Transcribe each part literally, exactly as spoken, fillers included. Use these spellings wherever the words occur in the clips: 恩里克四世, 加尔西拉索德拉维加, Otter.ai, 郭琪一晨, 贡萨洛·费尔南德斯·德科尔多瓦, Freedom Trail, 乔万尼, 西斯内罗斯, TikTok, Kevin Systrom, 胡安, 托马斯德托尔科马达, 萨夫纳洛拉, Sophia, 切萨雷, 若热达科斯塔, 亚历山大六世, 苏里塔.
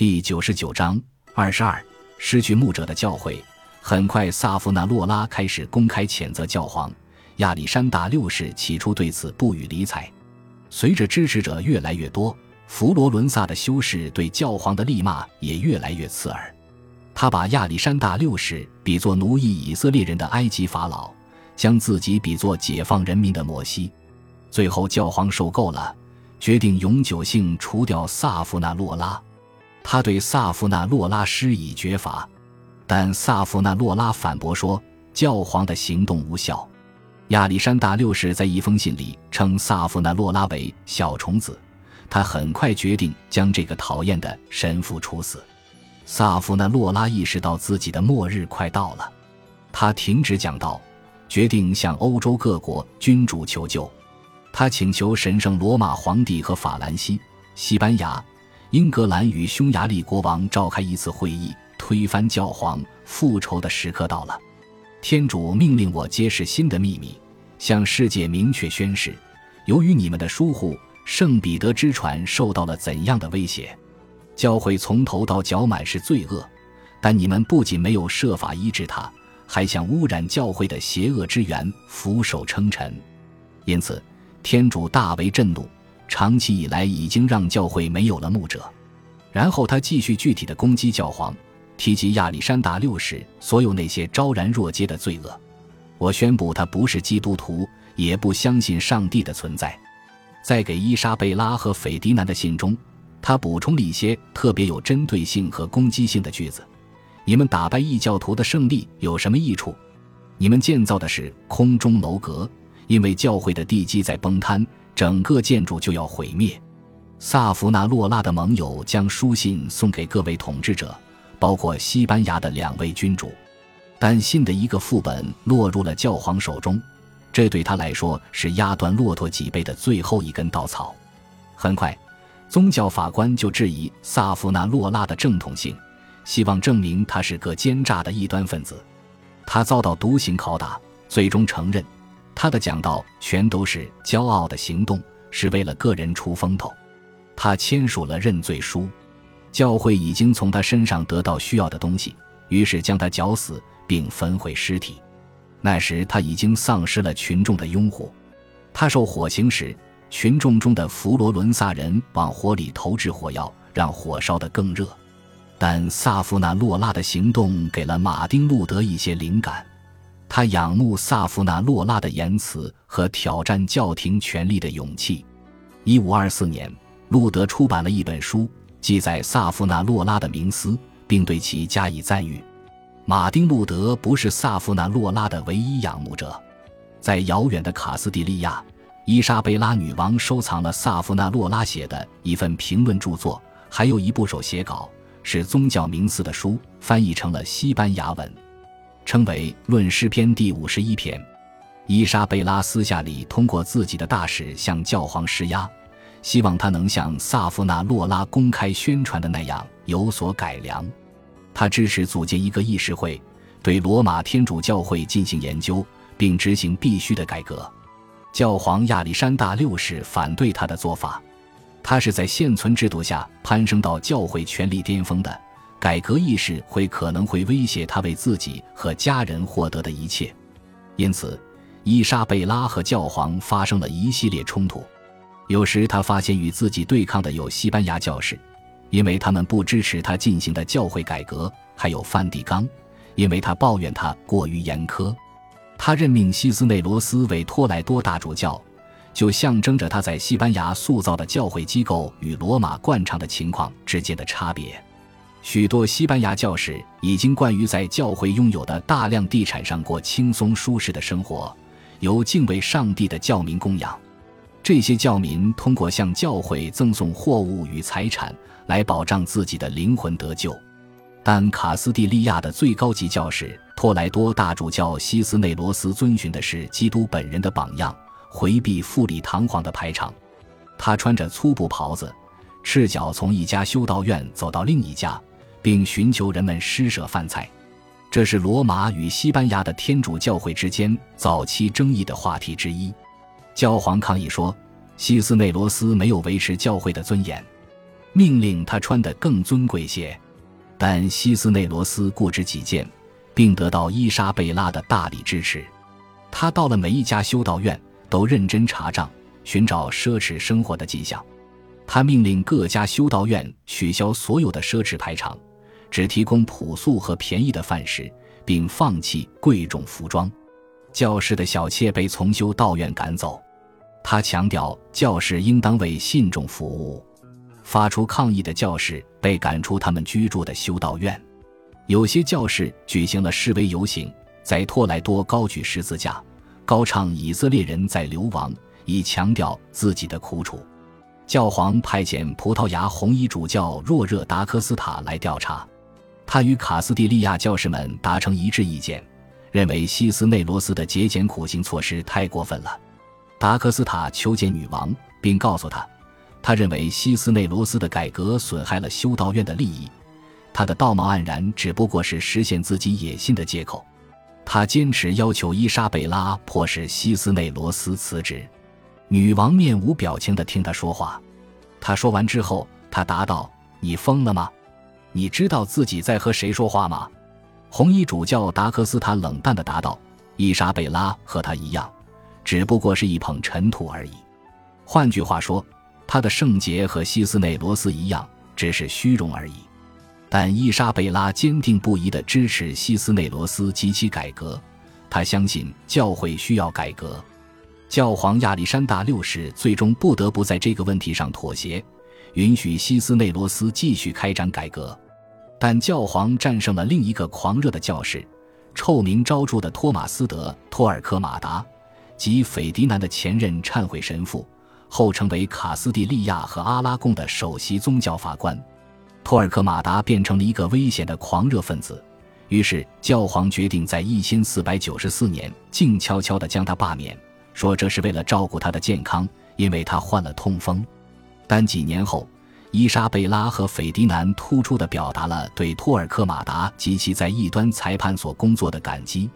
第九十九章二十二，失去牧者的教诲。很快，萨夫纳洛拉开始公开谴责教皇亚历山大六世，起初对此不予理睬。随着支持者越来越多，佛罗伦萨的修士对教皇的力骂也越来越刺耳。他把亚历山大六世比作奴役以色列人的埃及法老，将自己比作解放人民的摩西。最后，教皇受够了，决定永久性除掉萨夫纳洛拉。他对萨夫纳洛拉施以绝罚，但萨夫纳洛拉反驳说，教皇的行动无效。亚历山大六世在一封信里称萨夫纳洛拉为小虫子，他很快决定将这个讨厌的神父处死。萨夫纳洛拉意识到自己的末日快到了，他停止讲道，决定向欧洲各国君主求救。他请求神圣罗马皇帝和法兰西、西班牙、英格兰与匈牙利国王召开一次会议，推翻教皇。复仇的时刻到了，天主命令我揭示新的秘密，向世界明确宣示，由于你们的疏忽，圣彼得之船受到了怎样的威胁。教会从头到脚满是罪恶，但你们不仅没有设法医治它，还向污染教会的邪恶之源俯首称臣。因此，天主大为震怒，长期以来已经让教会没有了牧者。然后他继续具体的攻击教皇，提及亚历山大六世所有那些昭然若揭的罪恶。我宣布他不是基督徒，也不相信上帝的存在。在给伊莎贝拉和斐迪南的信中，他补充了一些特别有针对性和攻击性的句子。你们打败异教徒的胜利有什么益处？你们建造的是空中楼阁，因为教会的地基在崩塌，整个建筑就要毁灭。萨夫纳洛拉的盟友将书信送给各位统治者，包括西班牙的两位君主，但信的一个副本落入了教皇手中，这对他来说是压断骆驼脊背的最后一根稻草。很快，宗教法官就质疑萨夫纳洛拉的正统性，希望证明他是个奸诈的异端分子。他遭到毒刑拷打，最终承认他的讲道全都是骄傲的行动，是为了个人出风头。他签署了认罪书，教会已经从他身上得到需要的东西，于是将他绞死并焚毁尸体。那时他已经丧失了群众的拥护。他受火刑时，群众中的佛罗伦萨人往火里投掷火药，让火烧得更热。但萨夫纳洛拉的行动给了马丁路德一些灵感，他仰慕萨夫纳洛拉的言辞和挑战教廷权力的勇气。一五二四年，路德出版了一本书，记载萨夫纳洛拉的名思，并对其加以赞誉。马丁路德不是萨夫纳洛拉的唯一仰慕者。在遥远的卡斯蒂利亚，伊莎贝拉女王收藏了萨夫纳洛拉写的一份评论著作，还有一部手写稿，是宗教名思的书，翻译成了西班牙文，称为《论诗篇》第五十一篇。伊莎贝拉私下里通过自己的大使向教皇施压，希望他能像萨夫纳洛拉公开宣传的那样有所改良。他支持组建一个议事会，对罗马天主教会进行研究，并执行必须的改革。教皇亚历山大六世反对他的做法，他是在现存制度下攀升到教会权力巅峰的，改革议事会可能会威胁他为自己和家人获得的一切。因此，伊莎贝拉和教皇发生了一系列冲突。有时他发现与自己对抗的有西班牙教士，因为他们不支持他进行的教会改革，还有梵蒂冈，因为他抱怨他过于严苛。他任命西斯内罗斯为托莱多大主教，就象征着他在西班牙塑造的教会机构与罗马惯常的情况之间的差别。许多西班牙教士已经惯于在教会拥有的大量地产上过轻松舒适的生活，由敬畏上帝的教民供养。这些教民通过向教会赠送货物与财产来保障自己的灵魂得救。但卡斯蒂利亚的最高级教士托莱多大主教西斯内罗斯遵循的是基督本人的榜样，回避富丽堂皇的排场。他穿着粗布袍子，赤脚从一家修道院走到另一家，并寻求人们施舍饭菜。这是罗马与西班牙的天主教会之间早期争议的话题之一。教皇抗议说，西斯内罗斯没有维持教会的尊严。命令他穿得更尊贵些。但西斯内罗斯固执己见，并得到伊莎贝拉的大力支持。他到了每一家修道院，都认真查账，寻找奢侈生活的迹象。他命令各家修道院取消所有的奢侈排场，只提供朴素和便宜的饭食，并放弃贵重服装。教士的小妾被从修道院赶走。他强调教士应当为信众服务。发出抗议的教士被赶出他们居住的修道院。有些教士举行了示威游行，在托莱多高举十字架，高唱以色列人在流亡，以强调自己的苦楚。教皇派遣葡萄牙红衣主教若热达科斯塔来调查，他与卡斯蒂利亚教士们达成一致意见，认为西斯内罗斯的节俭苦行措施太过分了。达科斯塔求见女王，并告诉她，他认为西斯内罗斯的改革损害了修道院的利益，他的道貌岸然只不过是实现自己野心的借口。他坚持要求伊莎贝拉迫使西斯内罗斯辞职。女王面无表情地听他说话。他说完之后，他答道：“你疯了吗？你知道自己在和谁说话吗？”红衣主教达克斯塔冷淡地答道：“伊莎贝拉和他一样，只不过是一捧尘土而已。换句话说，他的圣洁和西斯内罗斯一样，只是虚荣而已。”但伊莎贝拉坚定不移地支持西斯内罗斯及其改革，他相信教会需要改革。教皇亚历山大六世最终不得不在这个问题上妥协，允许西斯内罗斯继续开展改革。但教皇战胜了另一个狂热的教士，臭名昭著的托马斯德托尔科马达，即斐迪南的前任忏悔神父，后成为卡斯蒂利亚和阿拉贡的首席宗教法官。托尔科马达变成了一个危险的狂热分子，于是教皇决定在一千四百九十四年静悄悄地将他罢免，说这是为了照顾他的健康，因为他患了痛风。但几年后，伊莎贝拉和斐迪南突出地表达了对托尔科马达及其在异端裁判所工作的感激。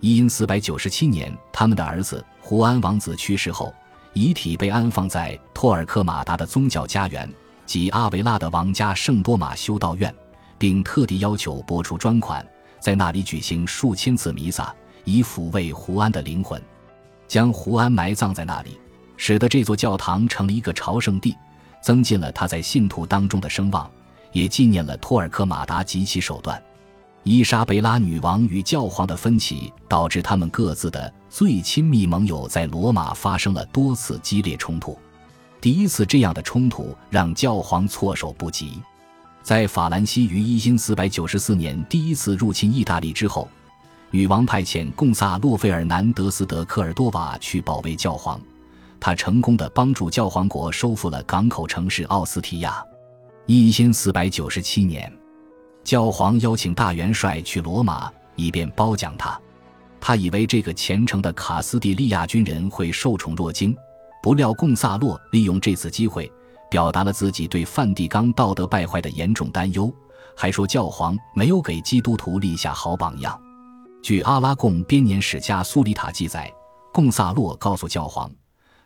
一千四百九十七年，他们的儿子胡安王子去世后，遗体被安放在托尔科马达的宗教家园，即阿维拉的王家圣多玛修道院，并特地要求拨出专款，在那里举行数千次弥撒，以抚慰胡安的灵魂。将胡安埋葬在那里，使得这座教堂成了一个朝圣地，增进了他在信徒当中的声望，也纪念了托尔科马达及其手段。伊莎贝拉女王与教皇的分歧导致他们各自的最亲密盟友在罗马发生了多次激烈冲突。第一次这样的冲突让教皇措手不及。在法兰西于一千四百九十四年第一次入侵意大利之后，女王派遣贡萨洛·费尔南德斯·德科尔多瓦去保卫教皇，他成功地帮助教皇国收复了港口城市奥斯提亚。一千四百九十七年，教皇邀请大元帅去罗马，以便褒奖他。他以为这个虔诚的卡斯蒂利亚军人会受宠若惊，不料贡萨洛利用这次机会，表达了自己对梵蒂冈道德败坏的严重担忧，还说教皇没有给基督徒立下好榜样。据阿拉贡编年史家苏里塔记载，贡萨洛告诉教皇，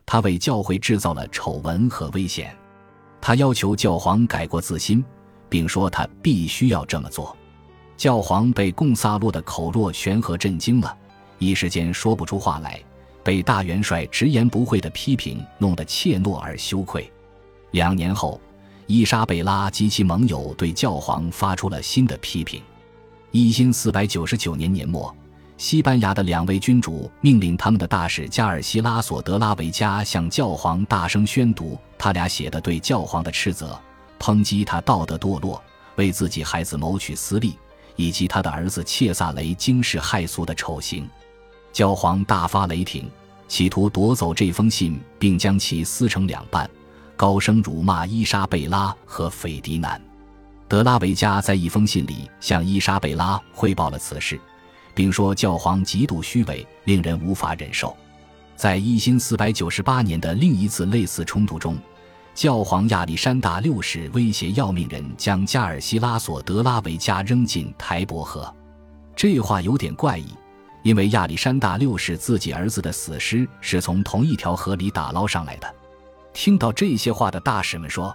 他为教会制造了丑闻和危险。他要求教皇改过自新，并说他必须要这么做。教皇被贡萨洛的口若悬河震惊了，一时间说不出话来，被大元帅直言不讳的批评弄得怯懦而羞愧。两年后，伊莎贝拉及其盟友对教皇发出了新的批评。一千四百九十九年年末，西班牙的两位君主命令他们的大使加尔西拉索德拉维加向教皇大声宣读他俩写的对教皇的斥责，抨击他道德堕落，为自己孩子谋取私利，以及他的儿子切萨雷惊世骇俗的丑行。教皇大发雷霆，企图夺走这封信并将其撕成两半，高声辱骂伊莎贝拉和斐迪南。德拉维加在一封信里向伊莎贝拉汇报了此事，并说教皇极度虚伪，令人无法忍受。在一千四百九十八年的另一次类似冲突中，教皇亚历山大六世威胁要命人将加尔西拉索德拉维加扔进台伯河。这话有点怪异，因为亚历山大六世自己儿子的死尸是从同一条河里打捞上来的。听到这些话的大使们说，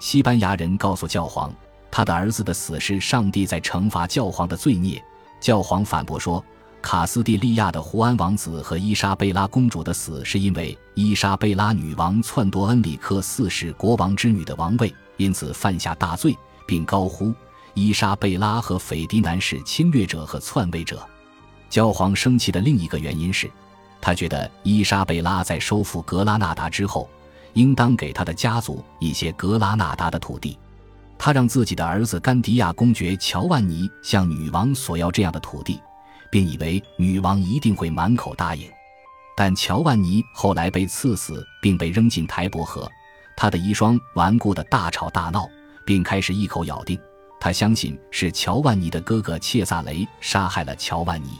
西班牙人告诉教皇，他的儿子的死是上帝在惩罚教皇的罪孽。教皇反驳说，卡斯蒂利亚的胡安王子和伊莎贝拉公主的死是因为伊莎贝拉女王篡夺恩里克四世国王之女的王位，因此犯下大罪，并高呼伊莎贝拉和斐迪南是侵略者和篡位者。教皇生气的另一个原因是，他觉得伊莎贝拉在收复格拉纳达之后，应当给他的家族一些格拉纳达的土地。他让自己的儿子甘迪亚公爵乔万尼向女王索要这样的土地，并以为女王一定会满口答应。但乔万尼后来被刺死并被扔进台伯河，他的遗孀顽固地大吵大闹，并开始一口咬定他相信是乔万尼的哥哥切萨雷杀害了乔万尼。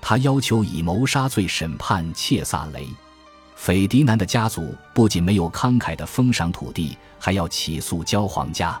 他要求以谋杀罪审判切萨雷。斐迪南的家族不仅没有慷慨的封赏土地，还要起诉教皇家。